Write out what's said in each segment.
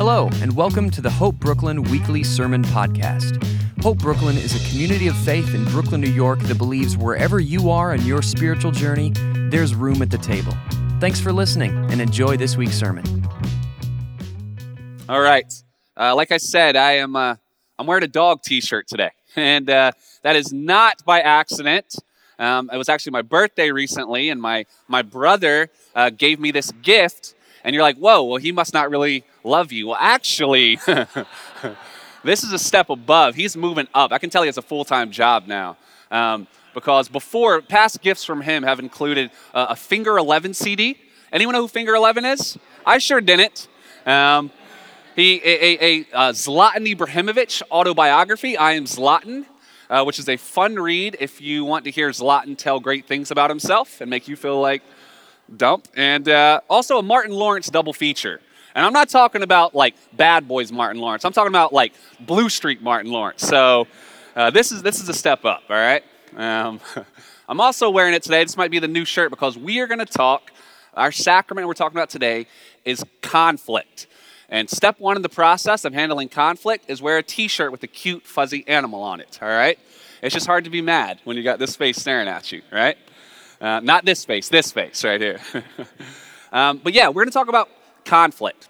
Hello, and welcome to the Hope Brooklyn Weekly Sermon Podcast. Hope Brooklyn is a community of faith in Brooklyn, New York that believes wherever you are in your spiritual journey, there's room at the table. Thanks for listening, and enjoy this week's sermon. All right. Like I said, I'm wearing a dog t-shirt today, and that is not by accident. It was actually my birthday recently, and my brother gave me this gift, and you're like, whoa, well, he must not really love you. Well, actually, this is a step above. He's moving up. I can tell he has a full-time job now, because before, past gifts from him have included a Finger 11 CD. Anyone know who Finger 11 is? I sure didn't. He Zlatan Ibrahimovic autobiography, I Am Zlatan, which is a fun read if you want to hear Zlatan tell great things about himself and make you feel like dump. And also a Martin Lawrence double feature. And I'm not talking about, like, Bad Boys Martin Lawrence. I'm talking about, like, Blue Streak Martin Lawrence. So this is a step up, all right? I'm also wearing it today. This might be the new shirt because we are going to talk, our sacrament we're talking about today is conflict. And step one in the process of handling conflict is wear a t-shirt with a cute, fuzzy animal on it, all right? It's just hard to be mad when you got this face staring at you, right? Not this face right here. But yeah, we're going to talk about conflict.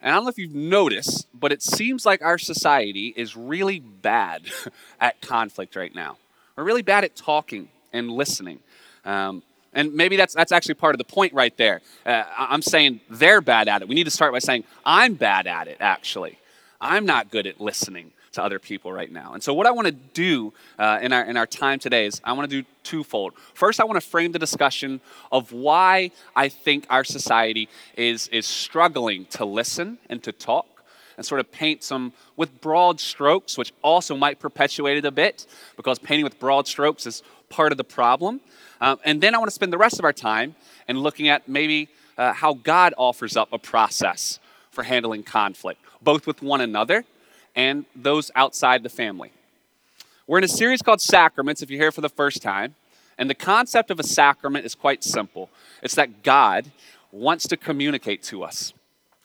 And I don't know if you've noticed, but it seems like our society is really bad at conflict right now. We're really bad at talking and listening. And maybe that's actually part of the point right there. I'm saying they're bad at it. We need to start by saying, I'm bad at it, actually. I'm not good at listening to other people right now. And so what I want to do in our time today is I want to do twofold. First, I want to frame the discussion of why I think our society is struggling to listen and to talk, and sort of paint some with broad strokes, which also might perpetuate it a bit, because painting with broad strokes is part of the problem. And then I want to spend the rest of our time in looking at maybe how God offers up a process for handling conflict, both with one another and those outside the family. We're in a series called Sacraments, if you're here for the first time. And the concept of a sacrament is quite simple. It's that God wants to communicate to us.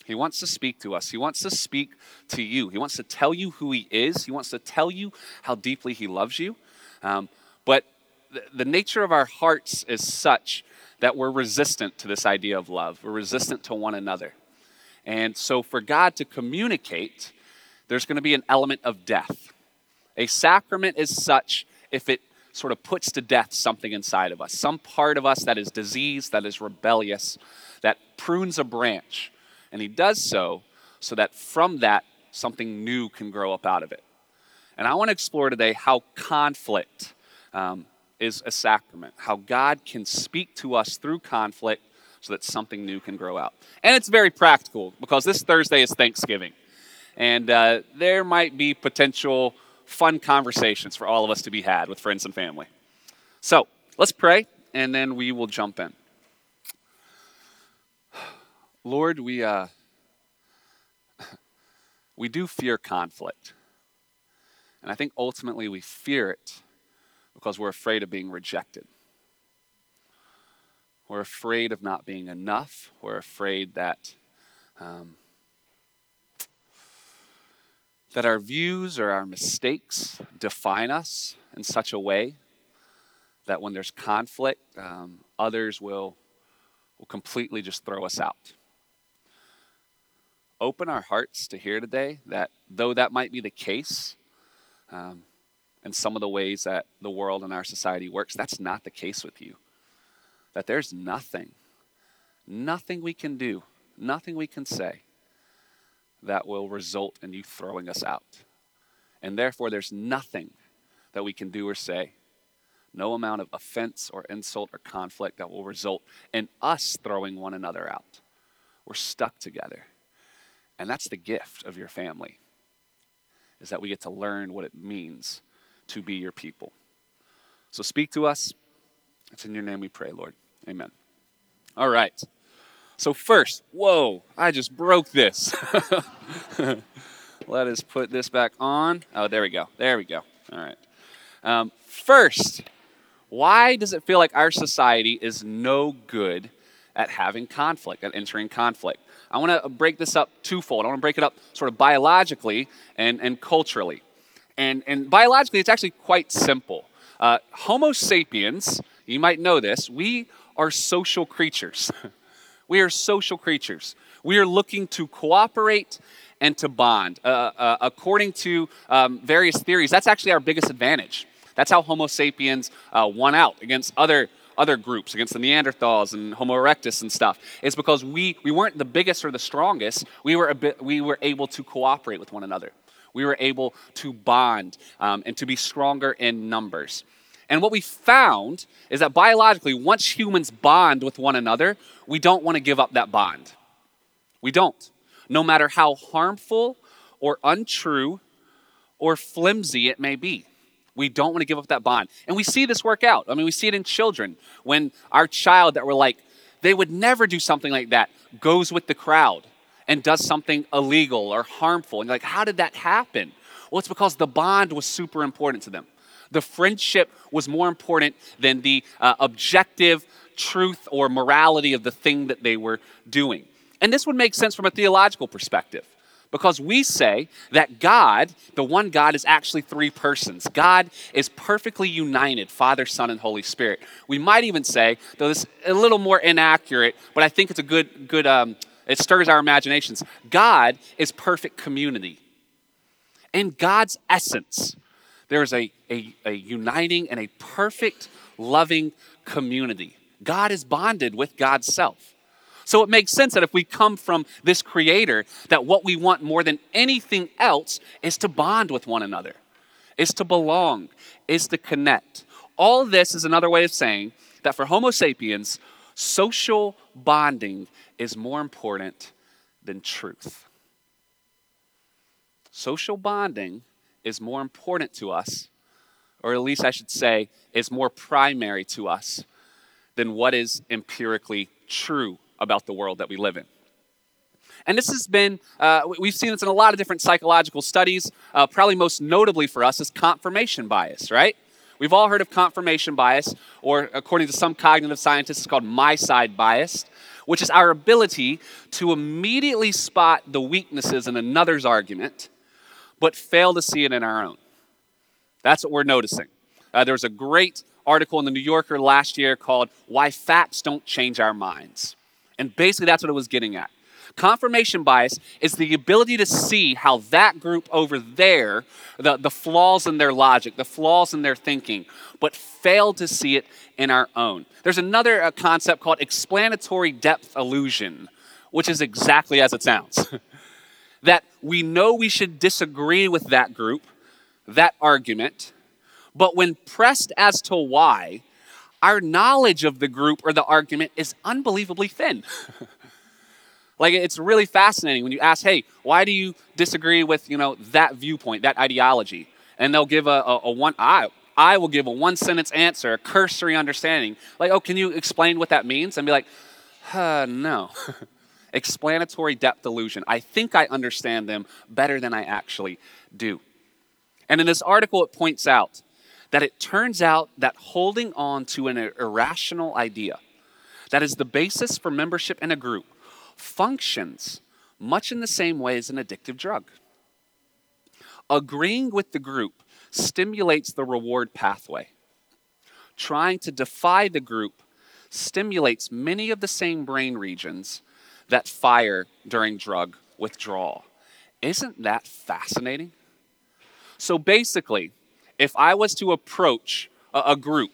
He wants to speak to us. He wants to speak to you. He wants to tell you who he is. He wants to tell you how deeply he loves you. But the nature of our hearts is such that we're resistant to this idea of love. We're resistant to one another. And so for God to communicate, there's going to be an element of death. A sacrament is such if it sort of puts to death something inside of us, some part of us that is diseased, that is rebellious, that prunes a branch. And he does so that from that, something new can grow up out of it. And I want to explore today how conflict is a sacrament, how God can speak to us through conflict so that something new can grow out. And it's very practical because this Thursday is Thanksgiving. And there might be potential fun conversations for all of us to be had with friends and family. So let's pray, and then we will jump in. Lord, we do fear conflict. And I think ultimately we fear it because we're afraid of being rejected. We're afraid of not being enough. We're afraid that that our views or our mistakes define us in such a way that when there's conflict, others will completely just throw us out. Open our hearts to hear today that though that might be the case, in some of the ways that the world and our society works, that's not the case with you. That there's nothing we can do, nothing we can say that will result in you throwing us out. And therefore, there's nothing that we can do or say, no amount of offense or insult or conflict that will result in us throwing one another out. We're stuck together. And that's the gift of your family, is that we get to learn what it means to be your people. So speak to us. It's in your name we pray, Lord. Amen. All right. So first, whoa, I just broke this. Let us put this back on. Oh, there we go. There we go. All right. First, why does it feel like our society is no good at having conflict, at entering conflict. I want to break this up twofold. I want to break it up sort of biologically and culturally. And biologically, it's actually quite simple. Homo sapiens, you might know this, we are social creatures. We are social creatures. We are looking to cooperate and to bond. According to various theories, that's actually our biggest advantage. That's how Homo sapiens won out against other groups, against the Neanderthals and Homo erectus and stuff. It's because we weren't the biggest or the strongest. We were able to cooperate with one another. We were able to bond and to be stronger in numbers. And what we found is that biologically, once humans bond with one another, we don't want to give up that bond. We don't. No matter how harmful or untrue or flimsy it may be, we don't want to give up that bond. And we see this work out. I mean, we see it in children. When our child that we're like, they would never do something like that, goes with the crowd and does something illegal or harmful. And you're like, how did that happen? Well, it's because the bond was super important to them. The friendship was more important than the objective truth or morality of the thing that they were doing. And this would make sense from a theological perspective, because we say that God, the one God, is actually three persons. God is perfectly united, Father, Son, and Holy Spirit. We might even say, though this is a little more inaccurate, but I think it's a good. It stirs our imaginations. God is perfect community. In God's essence, there is a uniting and a perfect, loving community. God is bonded with God's self. So it makes sense that if we come from this creator, that what we want more than anything else is to bond with one another, is to belong, is to connect. All this is another way of saying that for Homo sapiens, social bonding is more important than truth. Social bonding is more important to us, or at least I should say, is more primary to us than what is empirically true about the world that we live in. And this has been, we've seen this in a lot of different psychological studies, probably most notably for us is confirmation bias, right? We've all heard of confirmation bias, or according to some cognitive scientists, it's called my side bias, which is our ability to immediately spot the weaknesses in another's argument but fail to see it in our own. That's what we're noticing. There was a great article in the New Yorker last year called Why Facts Don't Change Our Minds. And basically that's what it was getting at. Confirmation bias is the ability to see how that group over there, the flaws in their logic, the flaws in their thinking, but fail to see it in our own. There's another concept called explanatory depth illusion, which is exactly as it sounds. That we know we should disagree with that group, that argument, but when pressed as to why, our knowledge of the group or the argument is unbelievably thin. Like, it's really fascinating when you ask, hey, why do you disagree with, that viewpoint, that ideology? And they'll give I will give a one-sentence answer, a cursory understanding. Like, oh, can you explain what that means? And be like, no. Explanatory depth illusion. I think I understand them better than I actually do. And in this article, it points out that it turns out that holding on to an irrational idea that is the basis for membership in a group functions much in the same way as an addictive drug. Agreeing with the group stimulates the reward pathway. Trying to defy the group stimulates many of the same brain regions that fire during drug withdrawal. Isn't that fascinating? So basically, if I was to approach a group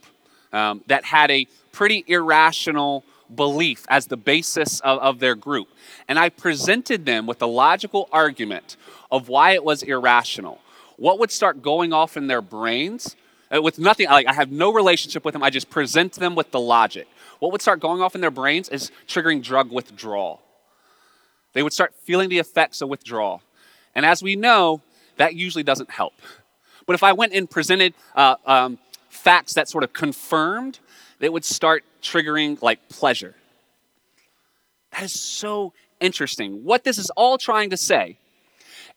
that had a pretty irrational belief as the basis of their group, and I presented them with a logical argument of why it was irrational, what would start going off in their brains? With nothing, like I have no relationship with them, I just present them with the logic. What would start going off in their brains is triggering drug withdrawal. They would start feeling the effects of withdrawal. And as we know, that usually doesn't help. But if I went and presented facts that sort of confirmed, they would start triggering like pleasure. That is so interesting. What this is all trying to say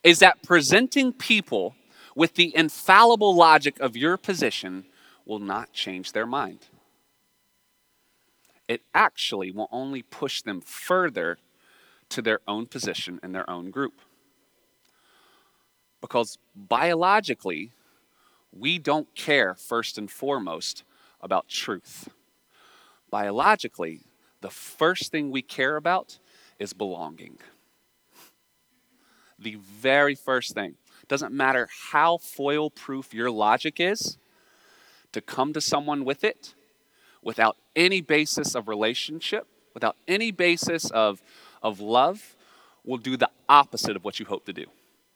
is that presenting people with the infallible logic of your position will not change their mind. it actually will only push them further to their own position in their own group. Because biologically, we don't care first and foremost about truth. Biologically, the first thing we care about is belonging. The very first thing. Doesn't matter how foil-proof your logic is, to come to someone with it without any basis of relationship, without any basis of love, will do the opposite of what you hope to do.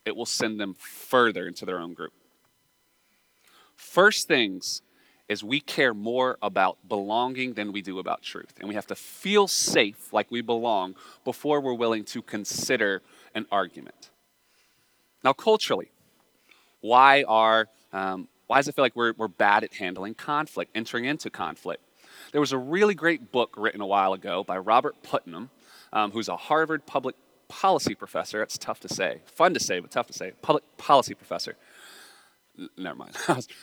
It will send them further into their own group. First things is we care more about belonging than we do about truth. And we have to feel safe, like we belong, before we're willing to consider an argument. Now, culturally, why does it feel like we're bad at handling conflict, entering into conflict? There was a really great book written a while ago by Robert Putnam, who's a Harvard public policy professor. That's tough to say. Fun to say, but tough to say. Public policy professor. Never mind.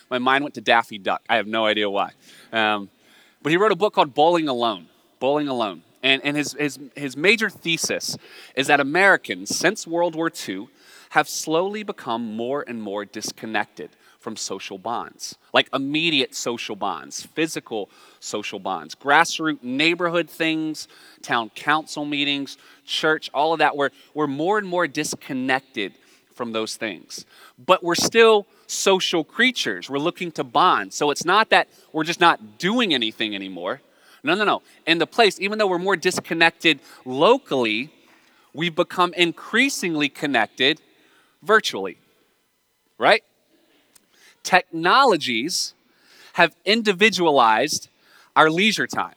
My mind went to Daffy Duck. I have no idea why. But he wrote a book called Bowling Alone. Bowling Alone. And his major thesis is that Americans, since World War II, have slowly become more and more disconnected from social bonds, like immediate social bonds, physical social bonds, grassroots neighborhood things, town council meetings, church, all of that. We're more and more disconnected from those things. But we're still social creatures. We're looking to bond. So it's not that we're just not doing anything anymore. No, no, no. In the place, even though we're more disconnected locally, we've become increasingly connected virtually, right? Technologies have individualized our leisure time,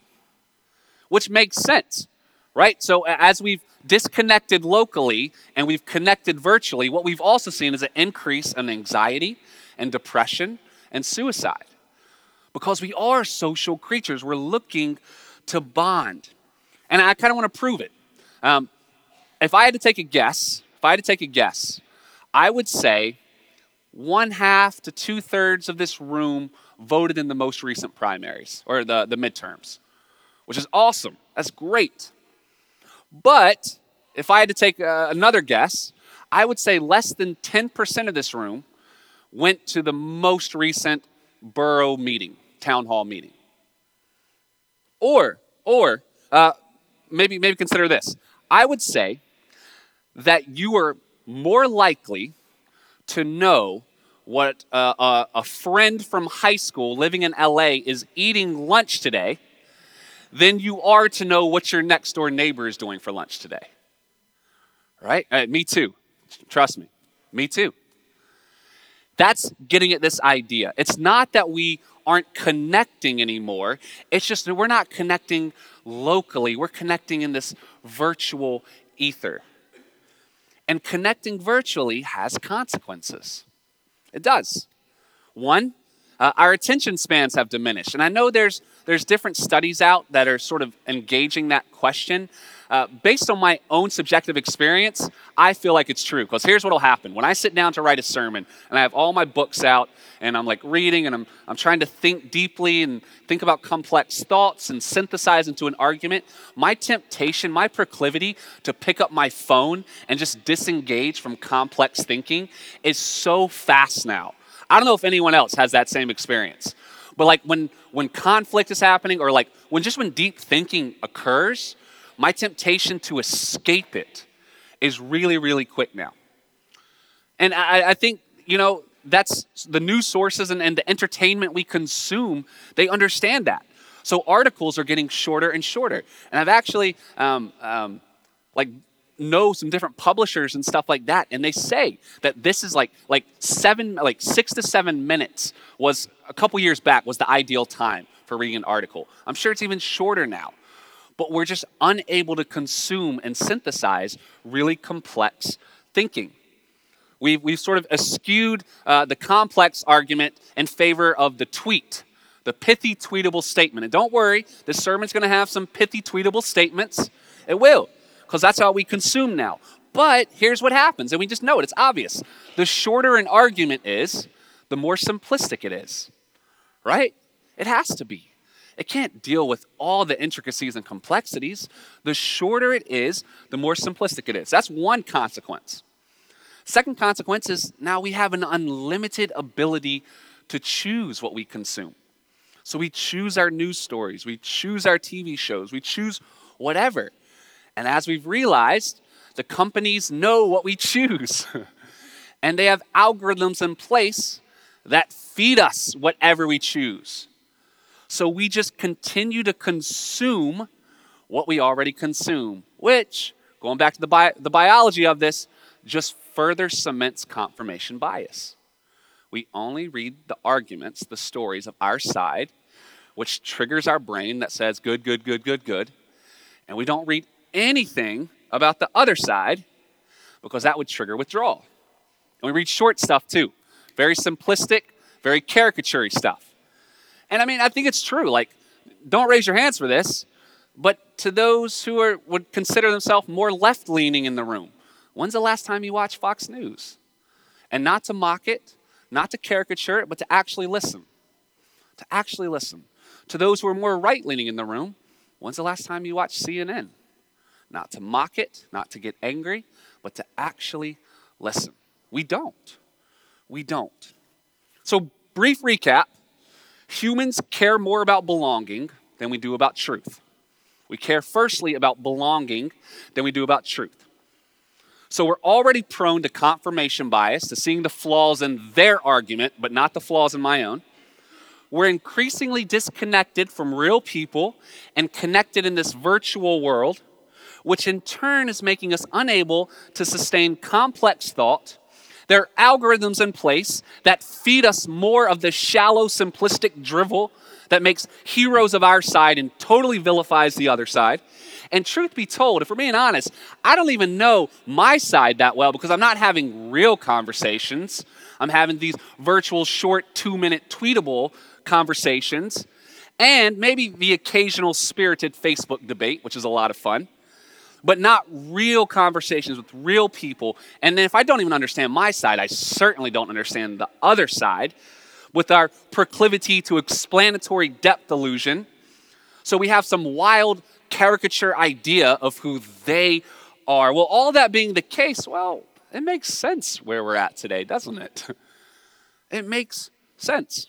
which makes sense, right? So as we've disconnected locally and we've connected virtually, what we've also seen is an increase in anxiety and depression and suicide. Because we are social creatures. We're looking to bond. And I kind of want to prove it. If I had to take a guess, I would say 1/2 to 2/3 of this room voted in the most recent primaries, or the midterms, which is awesome. That's great. But if I had to take another guess, I would say less than 10% of this room went to the most recent borough meeting, town hall meeting. Or maybe consider this. I would say that you are more likely to know what a friend from high school living in LA is eating lunch today than you are to know what your next door neighbor is doing for lunch today. Right? Me too. Trust me. Me too. That's getting at this idea. It's not that we aren't connecting anymore. It's just that we're not connecting locally. We're connecting in this virtual ether. And connecting virtually has consequences. It does. One, our attention spans have diminished. And I know there's different studies out that are sort of engaging that question. Based on my own subjective experience, I feel like it's true. Because here's what will happen. When I sit down to write a sermon, and I have all my books out, and I'm like reading, and I'm trying to think deeply and think about complex thoughts and synthesize into an argument, my temptation, my proclivity to pick up my phone and just disengage from complex thinking is so fast now. I don't know if anyone else has that same experience. But like when conflict is happening, or like when deep thinking occurs, my temptation to escape it is really, really quick now. And I think, you know, that's the news sources and the entertainment we consume, they understand that. So articles are getting shorter and shorter. And I've actually, know some different publishers and stuff like that, and they say that this is like 6 to 7 minutes was, a couple years back, was the ideal time for reading an article. I'm sure it's even shorter now. But we're just unable to consume and synthesize really complex thinking. We've sort of eschewed the complex argument in favor of the tweet, the pithy tweetable statement. And don't worry, this sermon's going to have some pithy tweetable statements. It will, because that's how we consume now. But here's what happens, and we just know it. It's obvious. The shorter an argument is, the more simplistic it is, right? It has to be. It can't deal with all the intricacies and complexities. The shorter it is, the more simplistic it is. That's one consequence. Second consequence is now we have an unlimited ability to choose what we consume. So we choose our news stories, we choose our TV shows, we choose whatever. And as we've realized, the companies know what we choose. And they have algorithms in place that feed us whatever we choose. So we just continue to consume what we already consume, which, going back to the biology of this, just further cements confirmation bias. We only read the arguments, the stories of our side, which triggers our brain that says good, good, good, good, good. And we don't read anything about the other side because that would trigger withdrawal. And we read short stuff too. Very simplistic, very caricature-y stuff. And I mean, I think it's true. Like, don't raise your hands for this, but to those who would consider themselves more left-leaning in the room, when's the last time you watched Fox News? And not to mock it, not to caricature it, but to actually listen. To actually listen. To those who are more right-leaning in the room, when's the last time you watched CNN? Not to mock it, not to get angry, but to actually listen. We don't. We don't. So, brief recap. Humans care more about belonging than we do about truth. We care firstly about belonging than we do about truth. So we're already prone to confirmation bias, to seeing the flaws in their argument, but not the flaws in my own. We're increasingly disconnected from real people and connected in this virtual world, which in turn is making us unable to sustain complex thought. There are algorithms in place that feed us more of the shallow, simplistic drivel that makes heroes of our side and totally vilifies the other side. And truth be told, if we're being honest, I don't even know my side that well because I'm not having real conversations. I'm having these virtual, short, 2-minute tweetable conversations and maybe the occasional spirited Facebook debate, which is a lot of fun. But not real conversations with real people. And then if I don't even understand my side, I certainly don't understand the other side with our proclivity to explanatory depth illusion. So we have some wild caricature idea of who they are. Well, all that being the case, well, it makes sense where we're at today, doesn't it? It makes sense.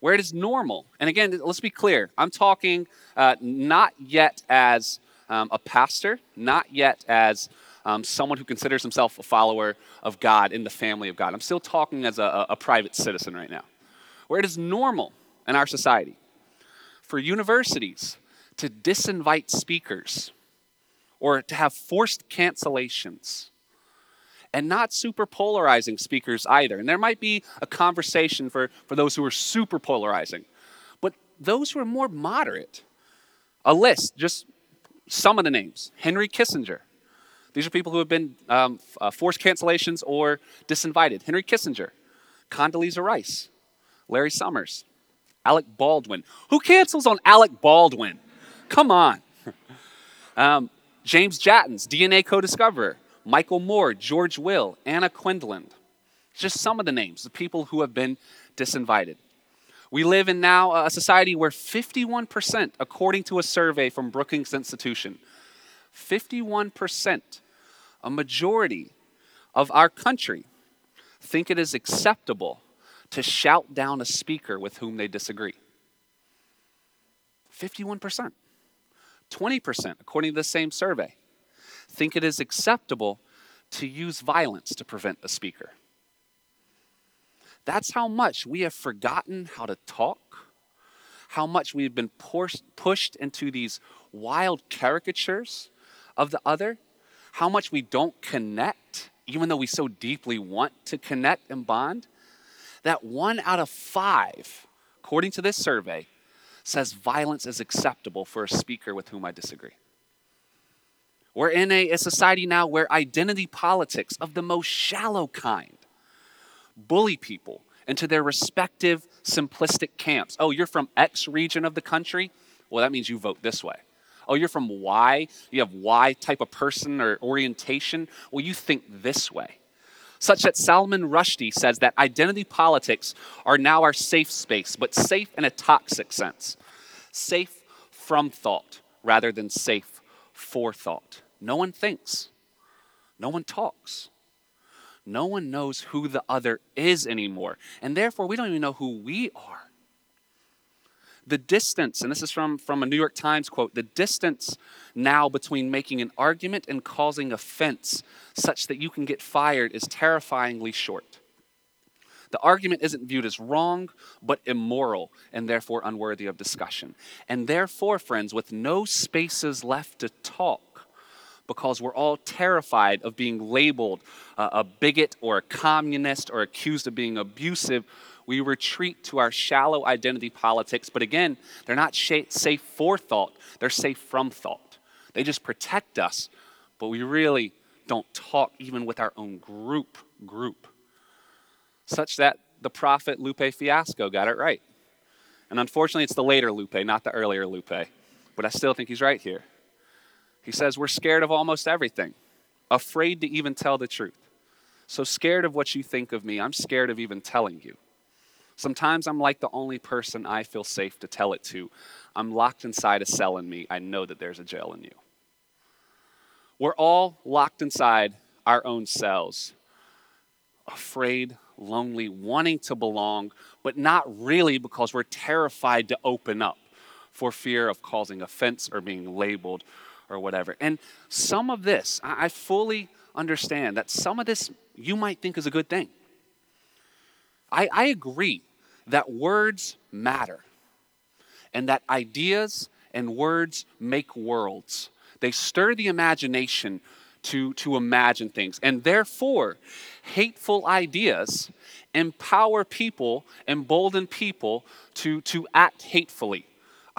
Where it is normal. And again, let's be clear. I'm talking not yet as a pastor, not yet as someone who considers himself a follower of God in the family of God. I'm still talking as a private citizen right now. Where it is normal in our society for universities to disinvite speakers or to have forced cancellations. And not super polarizing speakers either. And there might be a conversation for those who are super polarizing. But those who are more moderate, a list, just some of the names. Henry Kissinger. These are people who have been forced cancellations or disinvited. Henry Kissinger, Condoleezza Rice, Larry Summers, Alec Baldwin. Who cancels on Alec Baldwin? Come on. James Jatins, DNA co-discoverer. Michael Moore, George Will, Anna Quindland. Just some of the names, the people who have been disinvited. We live in now a society where 51%, according to a survey from Brookings Institution, 51%, a majority of our country, think it is acceptable to shout down a speaker with whom they disagree. 51%. 20%, according to the same survey, think it is acceptable to use violence to prevent a speaker. That's how much we have forgotten how to talk, how much we've been pushed into these wild caricatures of the other, how much we don't connect, even though we so deeply want to connect and bond, that 1 out of 5, according to this survey, says violence is acceptable for a speaker with whom I disagree. We're in a society now where identity politics of the most shallow kind bully people into their respective simplistic camps. Oh, you're from X region of the country? Well, that means you vote this way. Oh, you're from Y? You have Y type of person or orientation? Well, you think this way. such that Salman Rushdie says that identity politics are now our safe space, but safe in a toxic sense. Safe from thought rather than safe for thought. No one thinks. No one talks. No one knows who the other is anymore, and therefore we don't even know who we are. The distance, and this is from a New York Times quote, the distance now between making an argument and causing offense such that you can get fired is terrifyingly short. The argument isn't viewed as wrong, but immoral, and therefore unworthy of discussion. And therefore, friends, with no spaces left to talk, because we're all terrified of being labeled a bigot or a communist or accused of being abusive, we retreat to our shallow identity politics. But again, they're not safe for thought, they're safe from thought. They just protect us, but we really don't talk even with our own group. Such that the prophet Lupe Fiasco got it right. And unfortunately, it's the later Lupe, not the earlier Lupe. But I still think he's right here. He says, we're scared of almost everything, afraid to even tell the truth. So scared of what you think of me, I'm scared of even telling you. Sometimes I'm like the only person I feel safe to tell it to. I'm locked inside a cell in me. I know that there's a jail in you. We're all locked inside our own cells, afraid, lonely, wanting to belong, but not really because we're terrified to open up for fear of causing offense or being labeled or whatever. And some of this, I fully understand that some of this you might think is a good thing. I agree that words matter and that ideas and words make worlds. They stir the imagination to imagine things. And therefore, hateful ideas empower people, embolden people to act hatefully.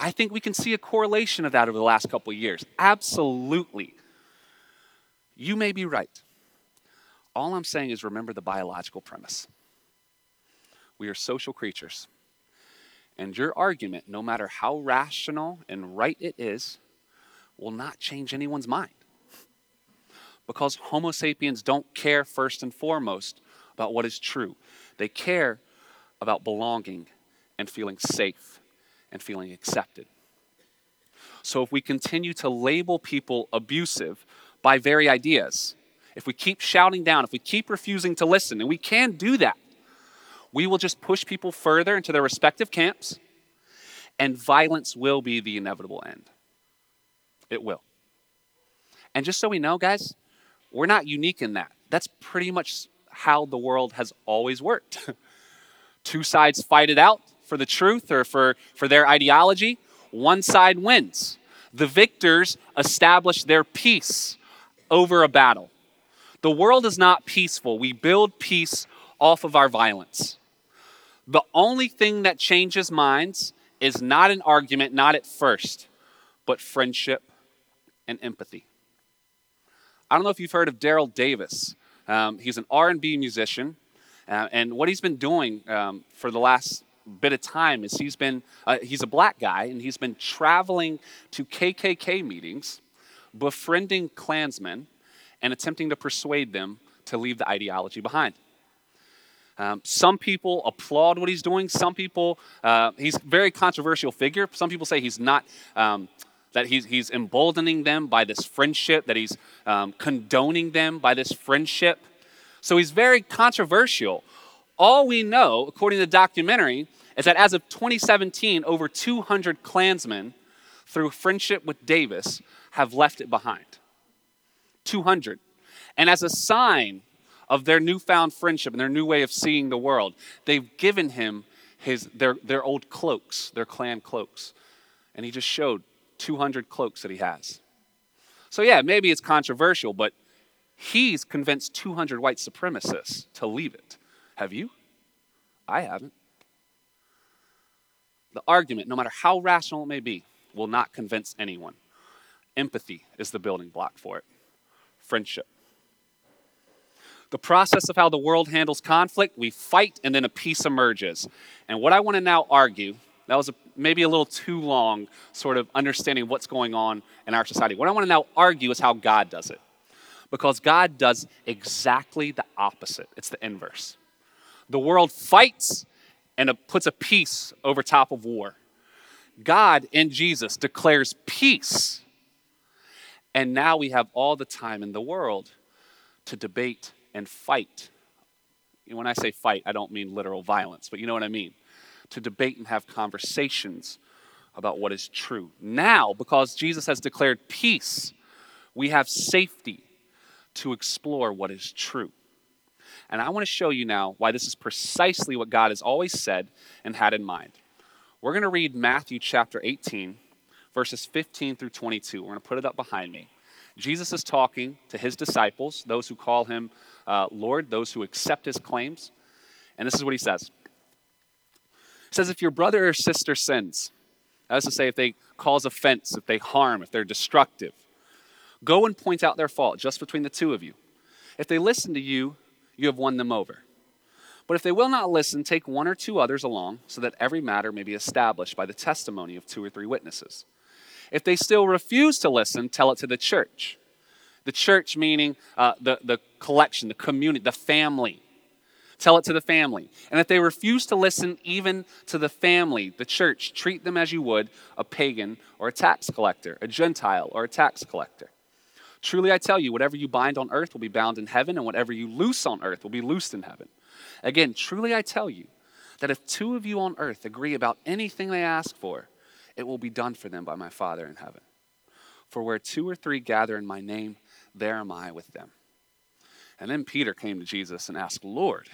I think we can see a correlation of that over the last couple of years. Absolutely. You may be right. All I'm saying is remember the biological premise. We are social creatures. And your argument, no matter how rational and right it is, will not change anyone's mind. Because Homo sapiens don't care first and foremost about what is true. They care about belonging and feeling safe and feeling accepted. So if we continue to label people abusive by very ideas, if we keep shouting down, if we keep refusing to listen, and we can do that, we will just push people further into their respective camps, and violence will be the inevitable end. It will. And just so we know, guys, we're not unique in that. That's pretty much how the world has always worked. Two sides fight it out for the truth or for their ideology. One side wins. The victors establish their peace over a battle. The world is not peaceful. We build peace off of our violence. The only thing that changes minds is not an argument, not at first, but friendship and empathy. I don't know if you've heard of Daryl Davis. He's an R&B musician, and what he's been doing for the last bit of time is he's a black guy, and he's been traveling to KKK meetings, befriending Klansmen, and attempting to persuade them to leave the ideology behind. Some people applaud what he's doing. Some people, he's a very controversial figure. Some people say he's not, that he's emboldening them by this friendship, that he's condoning them by this friendship. So he's very controversial. All we know, according to the documentary, is that as of 2017, over 200 Klansmen, through friendship with Davis, have left it behind. 200. And as a sign of their newfound friendship and their new way of seeing the world, they've given him their old cloaks, their clan cloaks. And he just showed 200 cloaks that he has. So yeah, maybe it's controversial, but he's convinced 200 white supremacists to leave it. Have you? I haven't. The argument, no matter how rational it may be, will not convince anyone. Empathy is the building block for it. Friendship. The process of how the world handles conflict, we fight and then a peace emerges. And what I want to now argue, that was maybe a little too long sort of understanding what's going on in our society. What I want to now argue is how God does it. because God does exactly the opposite. It's the inverse. The world fights and puts a peace over top of war. God in Jesus declares peace. And now we have all the time in the world to debate and fight. When I say fight, I don't mean literal violence, but you know what I mean. To debate and have conversations about what is true. Now, because Jesus has declared peace, we have safety to explore what is true. And I want to show you now why this is precisely what God has always said and had in mind. We're going to read Matthew chapter 18, verses 15 through 22. We're going to put it up behind me. Jesus is talking to his disciples, those who call him Lord, those who accept his claims. And this is what he says. He says, if your brother or sister sins, that is to say, if they cause offense, if they harm, if they're destructive, go and point out their fault just between the two of you. If they listen to you, you have won them over. But if they will not listen, take one or two others along so that every matter may be established by the testimony of two or three witnesses. If they still refuse to listen, tell it to the church. The church meaning the collection, the community, the family. Tell it to the family. And if they refuse to listen even to the family, the church, treat them as you would a pagan or a tax collector, a Gentile or a tax collector. Truly I tell you, whatever you bind on earth will be bound in heaven, and whatever you loose on earth will be loosed in heaven. Again, truly I tell you that if two of you on earth agree about anything they ask for, it will be done for them by my Father in heaven. For where two or three gather in my name, there am I with them. And then Peter came to Jesus and asked, Lord,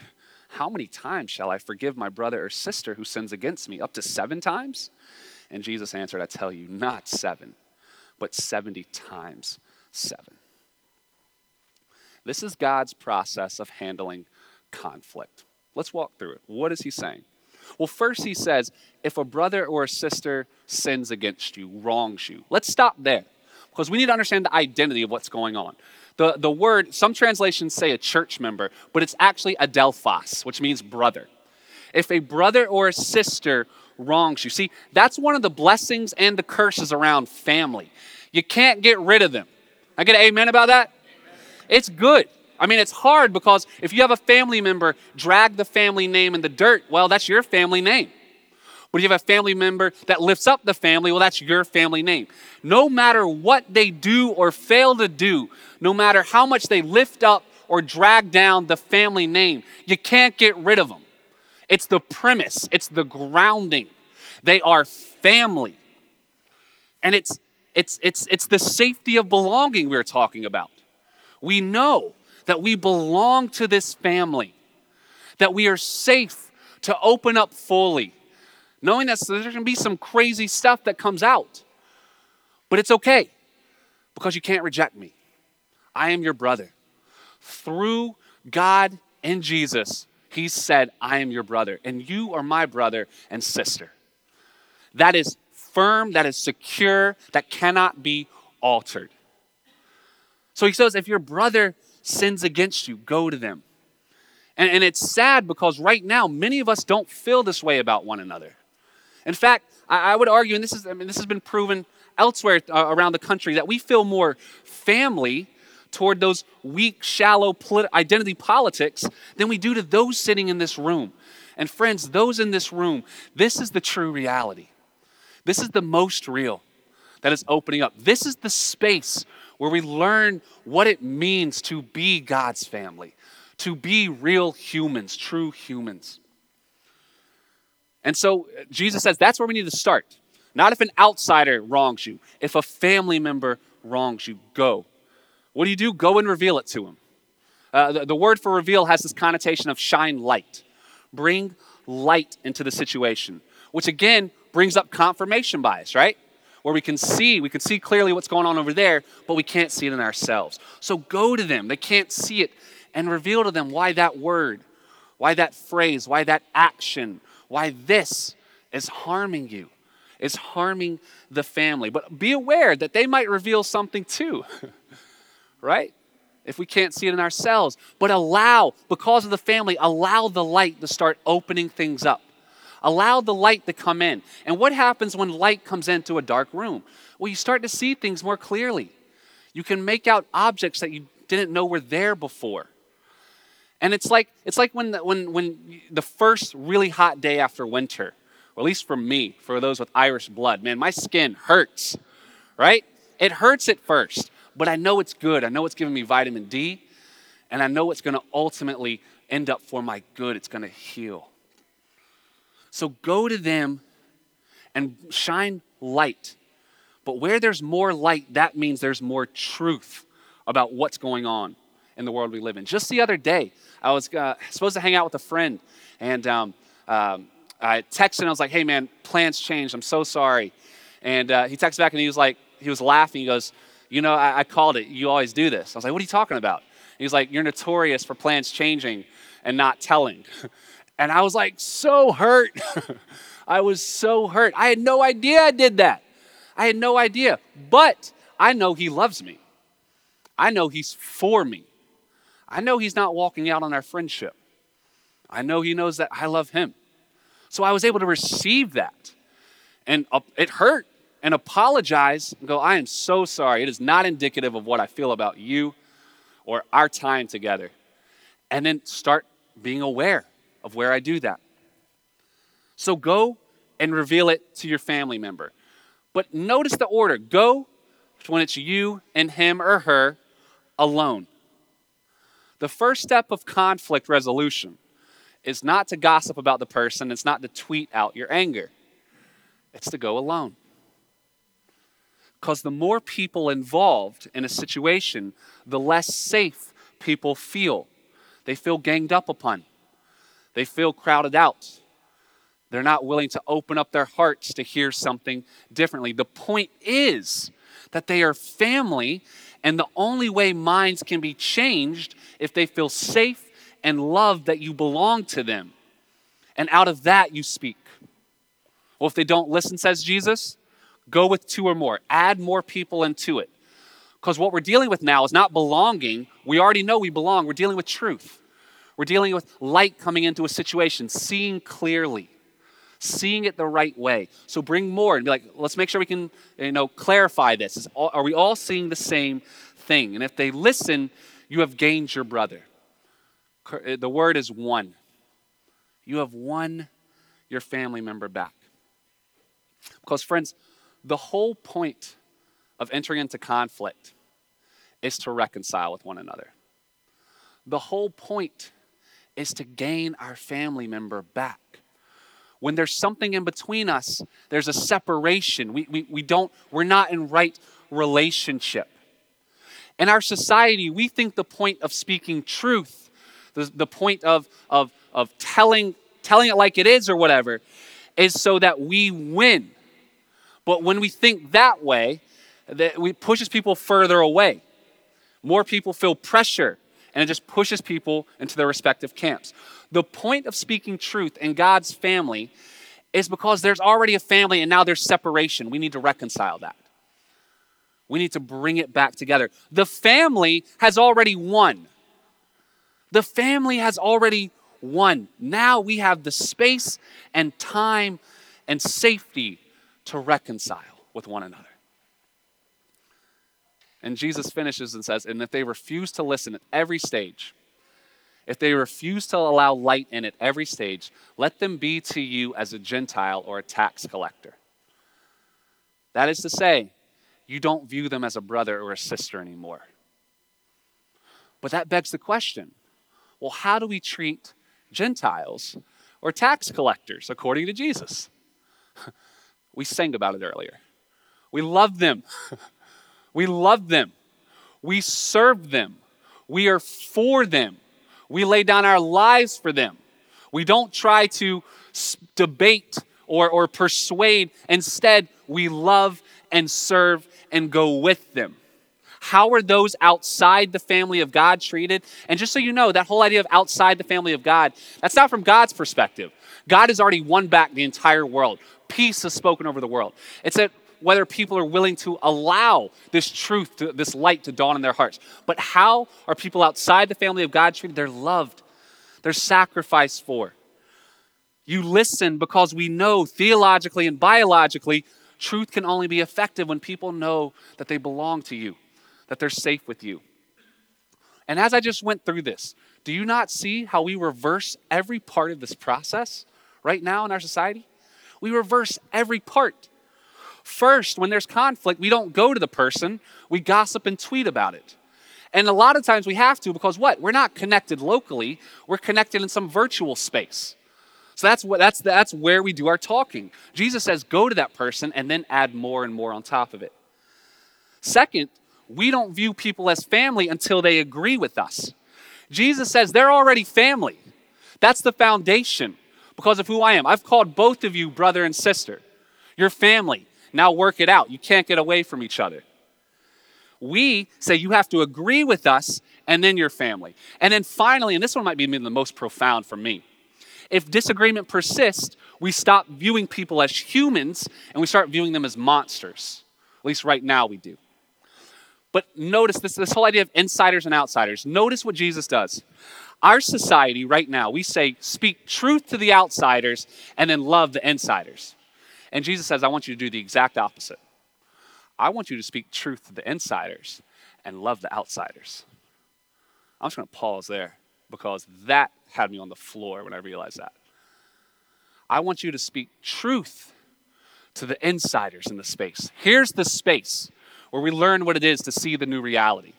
how many times shall I forgive my brother or sister who sins against me? Up to 7 times? And Jesus answered, I tell you, not 7, but 70 times 7. This is God's process of handling conflict. Let's walk through it. What is he saying? Well, first he says, if a brother or a sister sins against you, wrongs you. Let's stop there, because we need to understand the identity of what's going on. The word, some translations say a church member, but it's actually adelphos, which means brother. If a brother or a sister wrongs you. See, that's one of the blessings and the curses around family. You can't get rid of them. I get an amen about that? Amen. It's good. I mean, it's hard because if you have a family member drag the family name in the dirt, well, that's your family name. But if you have a family member that lifts up the family, well, that's your family name. No matter what they do or fail to do, no matter how much they lift up or drag down the family name, you can't get rid of them. It's the premise. It's the grounding. They are family. And it's the safety of belonging we're talking about. We know that we belong to this family, that we are safe to open up fully, knowing that there's going to be some crazy stuff that comes out. But it's okay, because you can't reject me. I am your brother. Through God and Jesus, he said, I am your brother, and you are my brother and sister. That is firm, that is secure, that cannot be altered. So he says, if your brother sins against you, go to them. And it's sad because right now, many of us don't feel this way about one another. In fact, I would argue, and this has been proven elsewhere around the country, that we feel more family toward those weak, shallow identity politics than we do to those sitting in this room. And friends, those in this room, this is the true reality. This is the most real that is opening up. This is the space where we learn what it means to be God's family, to be real humans, true humans. And so Jesus says that's where we need to start. Not if an outsider wrongs you. If a family member wrongs you, go. What do? Go and reveal it to him. The word for reveal has this connotation of shine light. Bring light into the situation, which again brings up confirmation bias, right? Where we can see clearly what's going on over there, but we can't see it in ourselves. So go to them. They can't see it, and reveal to them why that word, why that phrase, why that action, why this is harming you, is harming the family. But be aware that they might reveal something too, right? If we can't see it in ourselves. But because of the family, allow the light to start opening things up. Allow the light to come in. And what happens when light comes into a dark room? Well, you start to see things more clearly. You can make out objects that you didn't know were there before. And it's like when the first really hot day after winter, or at least for me, for those with Irish blood, man, my skin hurts, right? It hurts at first, but I know it's good. I know it's giving me vitamin D, and I know it's going to ultimately end up for my good. It's going to heal. So go to them and shine light. But where there's more light, that means there's more truth about what's going on in the world we live in. Just the other day, I was supposed to hang out with a friend, and I texted and I was like, hey man, plans changed, I'm so sorry. And he texted back and he was laughing, he goes, you know, I called it, you always do this. I was like, what are you talking about? And he's like, you're notorious for plans changing and not telling. And I was like, so hurt. I was so hurt. I had no idea I did that. I had no idea, but I know he loves me. I know he's for me. I know he's not walking out on our friendship. I know he knows that I love him. So I was able to receive that. And it hurt, and apologize and go, I am so sorry. It is not indicative of what I feel about you or our time together. And then start being aware of where I do that. So go and reveal it to your family member. But notice the order. Go when it's you and him or her alone. The first step of conflict resolution is not to gossip about the person. It's not to tweet out your anger. It's to go alone. Because the more people involved in a situation, the less safe people feel. They feel ganged up upon. They feel crowded out. They're not willing to open up their hearts to hear something differently. The point is that they are family, and the only way minds can be changed if they feel safe and loved that you belong to them. And out of that, you speak. Well, if they don't listen, says Jesus, go with two or more. Add more people into it. Because what we're dealing with now is not belonging. We already know we belong. We're dealing with truth. We're dealing with light coming into a situation, seeing clearly, seeing it the right way. So bring more and be like, let's make sure we can, clarify this. Are we all seeing the same thing? And if they listen, you have gained your brother. The word is one. You have won your family member back. Because friends, the whole point of entering into conflict is to reconcile with one another. The whole point is to gain our family member back. When there's something in between us, there's a separation. We're not in right relationship. In our society, we think the point of speaking truth, the point of telling it like it is or whatever, is so that we win. But when we think that way, it pushes people further away. More people feel pressure, and it just pushes people into their respective camps. The point of speaking truth in God's family is because there's already a family and now there's separation. We need to reconcile that. We need to bring it back together. The family has already won. The family has already won. Now we have the space and time and safety to reconcile with one another. And Jesus finishes and says, and if they refuse to listen at every stage, if they refuse to allow light in at every stage, let them be to you as a Gentile or a tax collector. That is to say, you don't view them as a brother or a sister anymore. But that begs the question, well, how do we treat Gentiles or tax collectors according to Jesus? We sang about it earlier. We love them. We love them. We serve them. We are for them. We lay down our lives for them. We don't try to debate or persuade. Instead, we love and serve and go with them. How are those outside the family of God treated? And just so you know, that whole idea of outside the family of God, that's not from God's perspective. God has already won back the entire world. Peace is spoken over the world. It's that whether people are willing to allow this truth, this light to dawn in their hearts. But how are people outside the family of God treated? They're loved. They're sacrificed for. You listen because we know theologically and biologically, truth can only be effective when people know that they belong to you, that they're safe with you. And as I just went through this, do you not see how we reverse every part of this process right now in our society? We reverse every part. First, when there's conflict, we don't go to the person. We gossip and tweet about it. And a lot of times we have to because what? We're not connected locally. We're connected in some virtual space. So that's where we do our talking. Jesus says, go to that person and then add more and more on top of it. Second, we don't view people as family until they agree with us. Jesus says they're already family. That's the foundation because of who I am. I've called both of you brother and sister. You're family. Now work it out. You can't get away from each other. We say you have to agree with us and then you're family. And then finally, and this one might be the most profound for me, if disagreement persists, we stop viewing people as humans and we start viewing them as monsters. At least right now we do. But notice this whole idea of insiders and outsiders. Notice what Jesus does. Our society right now, we say, speak truth to the outsiders and then love the insiders. And Jesus says, I want you to do the exact opposite. I want you to speak truth to the insiders and love the outsiders. I'm just going to pause there because that had me on the floor when I realized that. I want you to speak truth to the insiders in the space. Here's the space where we learn what it is to see the new reality.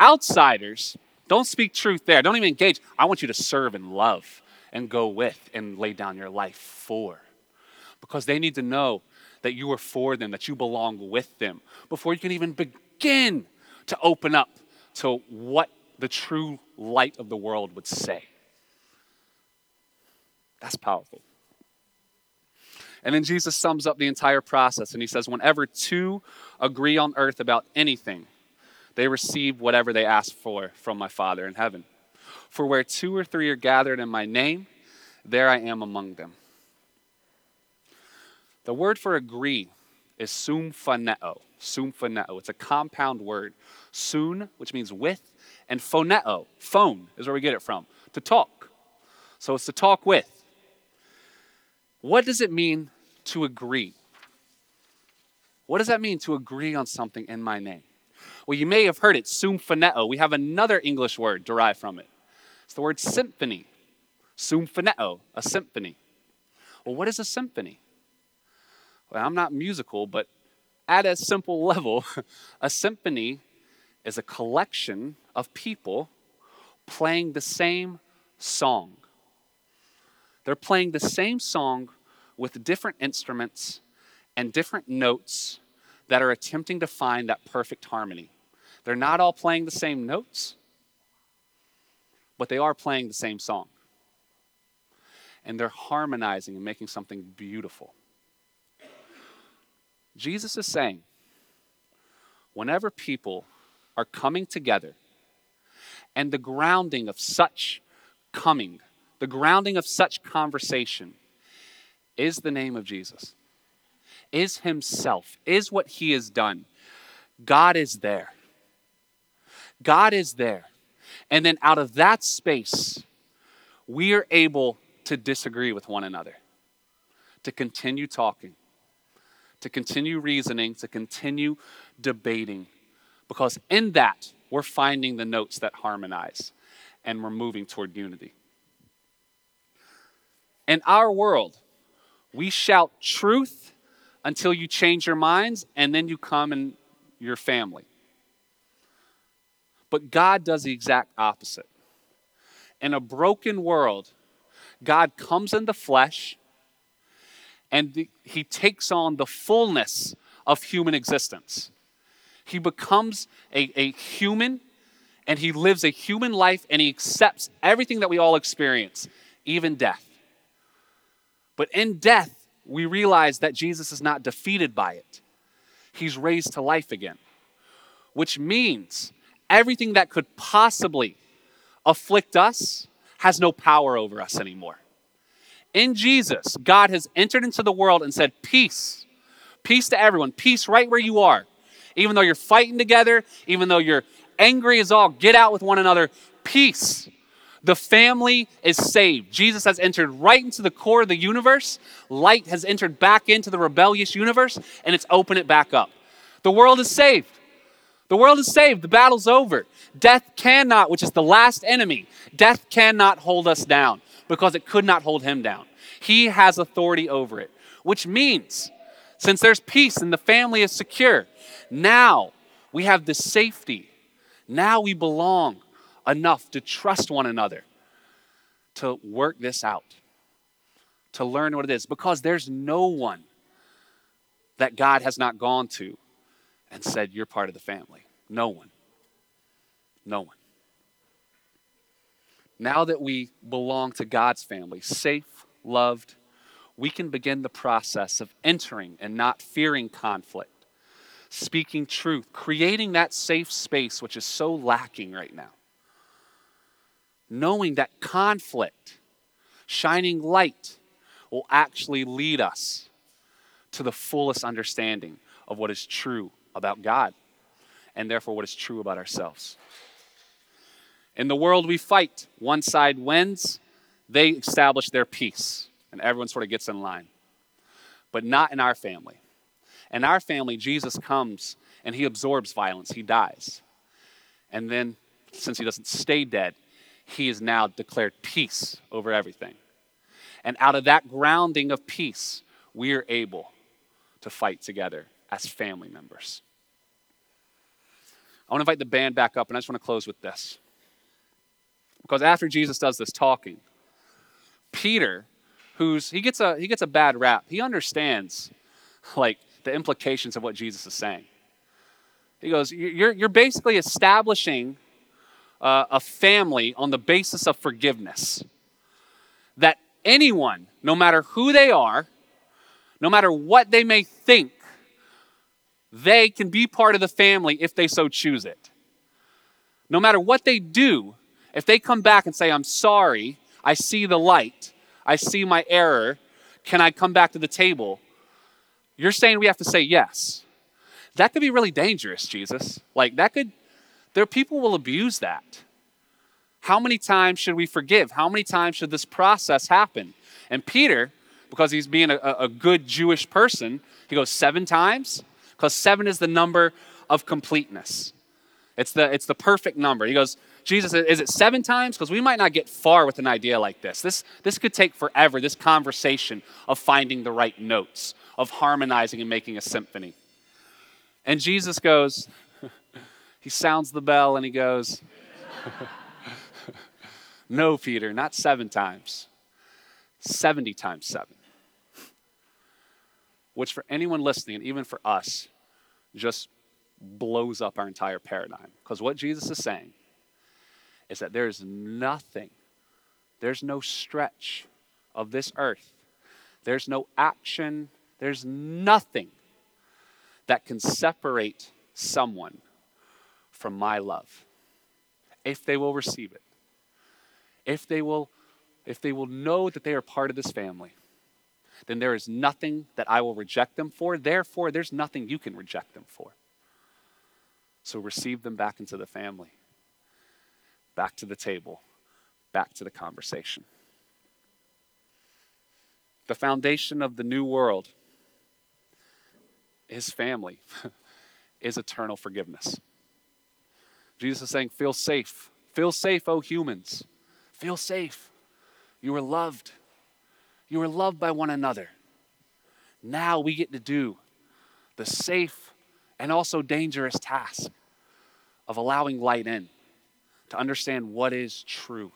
Outsiders, don't speak truth there. Don't even engage. I want you to serve and love and go with and lay down your life for. Because they need to know that you are for them, that you belong with them, before you can even begin to open up to what the true light of the world would say. That's powerful. And then Jesus sums up the entire process, and he says, whenever two agree on earth about anything, they receive whatever they ask for from my Father in heaven. For where two or three are gathered in my name, there I am among them. The word for agree is sumphaneo. Sumphaneo. It's a compound word. Sun, which means with, and phoneo. Phone is where we get it from. To talk. So it's to talk with. What does it mean to agree? What does that mean to agree on something in my name? Well, you may have heard it, sumphaneo. We have another English word derived from it. It's the word symphony. Sumphaneo, a symphony. Well, what is a symphony? Well, I'm not musical, but at a simple level, a symphony is a collection of people playing the same song. They're playing the same song with different instruments and different notes that are attempting to find that perfect harmony. They're not all playing the same notes, but they are playing the same song. And they're harmonizing and making something beautiful. Jesus is saying, whenever people are coming together and the grounding of such coming, the grounding of such conversation is the name of Jesus, is himself, is what he has done. God is there. God is there. And then out of that space, we are able to disagree with one another, to continue talking, to continue reasoning, to continue debating, because in that, we're finding the notes that harmonize and we're moving toward unity. In our world, we shout truth until you change your minds and then you come and your family. But God does the exact opposite. In a broken world, God comes in the flesh and he takes on the fullness of human existence. He becomes a human and he lives a human life and he accepts everything that we all experience, even death. But in death, we realize that Jesus is not defeated by it. He's raised to life again, which means everything that could possibly afflict us has no power over us anymore. In Jesus, God has entered into the world and said, peace, peace to everyone, peace right where you are. Even though you're fighting together, even though you're angry as all, get out with one another, peace. The family is saved. Jesus has entered right into the core of the universe. Light has entered back into the rebellious universe, and it's opened it back up. The world is saved. The world is saved. The battle's over. Death cannot, which is the last enemy, death cannot hold us down because it could not hold him down. He has authority over it, which means since there's peace and the family is secure, now we have this safety. Now we belong enough to trust one another, to work this out, to learn what it is, because there's no one that God has not gone to and said, you're part of the family. No one. No one. Now that we belong to God's family, safe, loved, we can begin the process of entering and not fearing conflict, speaking truth, creating that safe space which is so lacking right now. Knowing that conflict, shining light, will actually lead us to the fullest understanding of what is true about God, and therefore what is true about ourselves. In the world we fight, one side wins, they establish their peace, and everyone sort of gets in line. But not in our family. In our family, Jesus comes and he absorbs violence, he dies. And then, since he doesn't stay dead, he is now declared peace over everything. And out of that grounding of peace, we are able to fight together as family members. I want to invite the band back up, and I just want to close with this. Because after Jesus does this talking, Peter, he gets a bad rap. He understands the implications of what Jesus is saying. He goes, you're basically establishing a family on the basis of forgiveness. That anyone, no matter who they are, no matter what they may think, they can be part of the family if they so choose it. No matter what they do, if they come back and say, I'm sorry, I see the light, I see my error, can I come back to the table? You're saying we have to say yes. That could be really dangerous, Jesus. People will abuse that. How many times should we forgive? How many times should this process happen? And Peter, because he's being a good Jewish person, he goes 7 times? Because 7 is the number of completeness. It's the perfect number. He goes, Jesus, is it 7 times? Because we might not get far with an idea like this. This could take forever, this conversation of finding the right notes, of harmonizing and making a symphony. And Jesus goes, he sounds the bell and he goes, no, Peter, not 7 times, 70 times 7. Which for anyone listening, and even for us, just blows up our entire paradigm. Because what Jesus is saying is that there is nothing, there's no stretch of this earth, there's no action, there's nothing that can separate someone from my love. If they will receive it, if they will know that they are part of this family, then there is nothing that I will reject them for. Therefore, there's nothing you can reject them for. So receive them back into the family, back to the table, back to the conversation. The foundation of the new world, his family, is eternal forgiveness. Jesus is saying, feel safe. Feel safe, oh humans. Feel safe. You are loved. You are loved by one another. Now we get to do the safe and also dangerous task of allowing light in to understand what is true.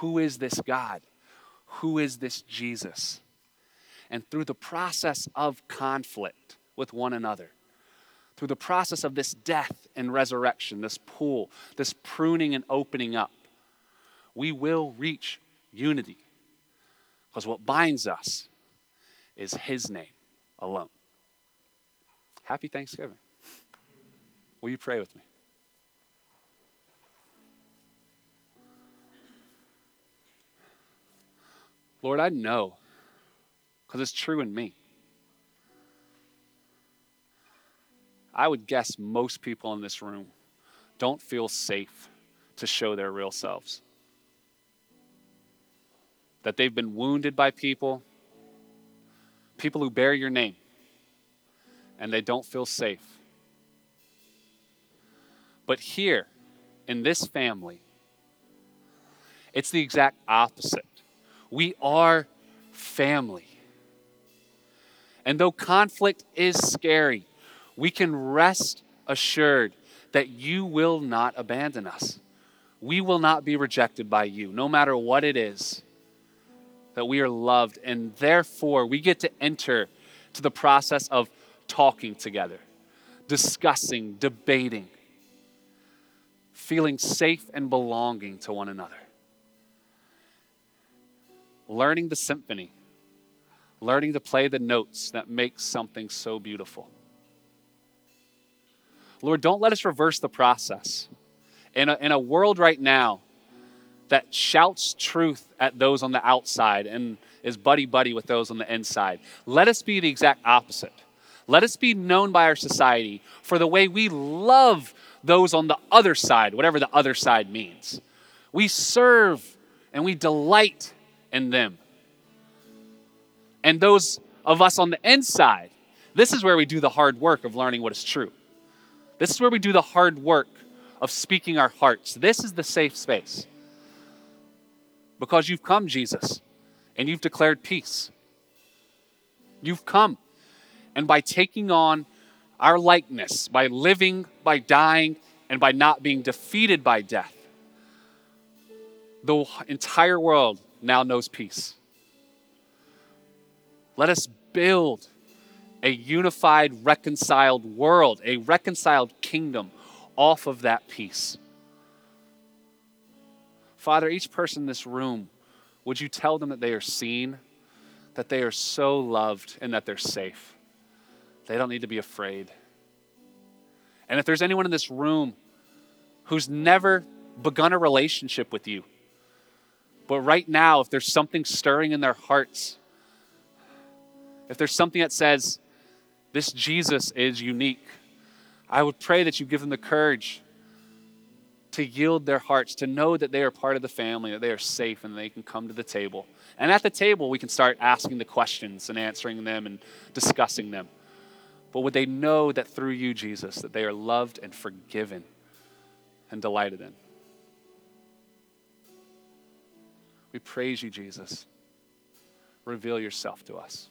Who is this God? Who is this Jesus? And through the process of conflict with one another, through the process of this death and resurrection, this pull, this pruning and opening up, we will reach unity. Because what binds us is his name alone. Happy Thanksgiving. Will you pray with me? Lord, I know, because it's true in me. I would guess most people in this room don't feel safe to show their real selves. That they've been wounded by people who bear your name, and they don't feel safe But here, in this family, it's the exact opposite. We are family. And though conflict is scary, we can rest assured that you will not abandon us. We will not be rejected by you, no matter what it is, that we are loved. And therefore, we get to enter to the process of talking together, discussing, debating, feeling safe and belonging to one another. Learning the symphony, learning to play the notes that make something so beautiful. Lord, don't let us reverse the process. In a world right now that shouts truth at those on the outside and is buddy-buddy with those on the inside, let us be the exact opposite. Let us be known by our society for the way we love those on the other side, whatever the other side means. We serve and we delight in them. And those of us on the inside, this is where we do the hard work of learning what is true. This is where we do the hard work of speaking our hearts. This is the safe space. Because you've come, Jesus, and you've declared peace. You've come. And by taking on our likeness, by living, by dying, and by not being defeated by death, the entire world now knows peace. Let us build a unified, reconciled world, a reconciled kingdom off of that peace. Father, each person in this room, would you tell them that they are seen, that they are so loved, and that they're safe. They don't need to be afraid. And if there's anyone in this room who's never begun a relationship with you, but right now, if there's something stirring in their hearts, if there's something that says, this Jesus is unique, I would pray that you give them the courage to yield their hearts, to know that they are part of the family, that they are safe, and they can come to the table. And at the table, we can start asking the questions and answering them and discussing them. But would they know that through you, Jesus, that they are loved and forgiven and delighted in? We praise you, Jesus. Reveal yourself to us.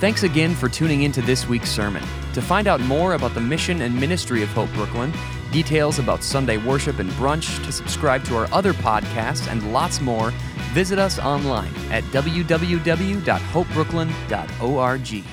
Thanks again for tuning into this week's sermon. To find out more about the mission and ministry of Hope Brooklyn, details about Sunday worship and brunch, to subscribe to our other podcasts, and lots more, visit us online at www.hopebrooklyn.org.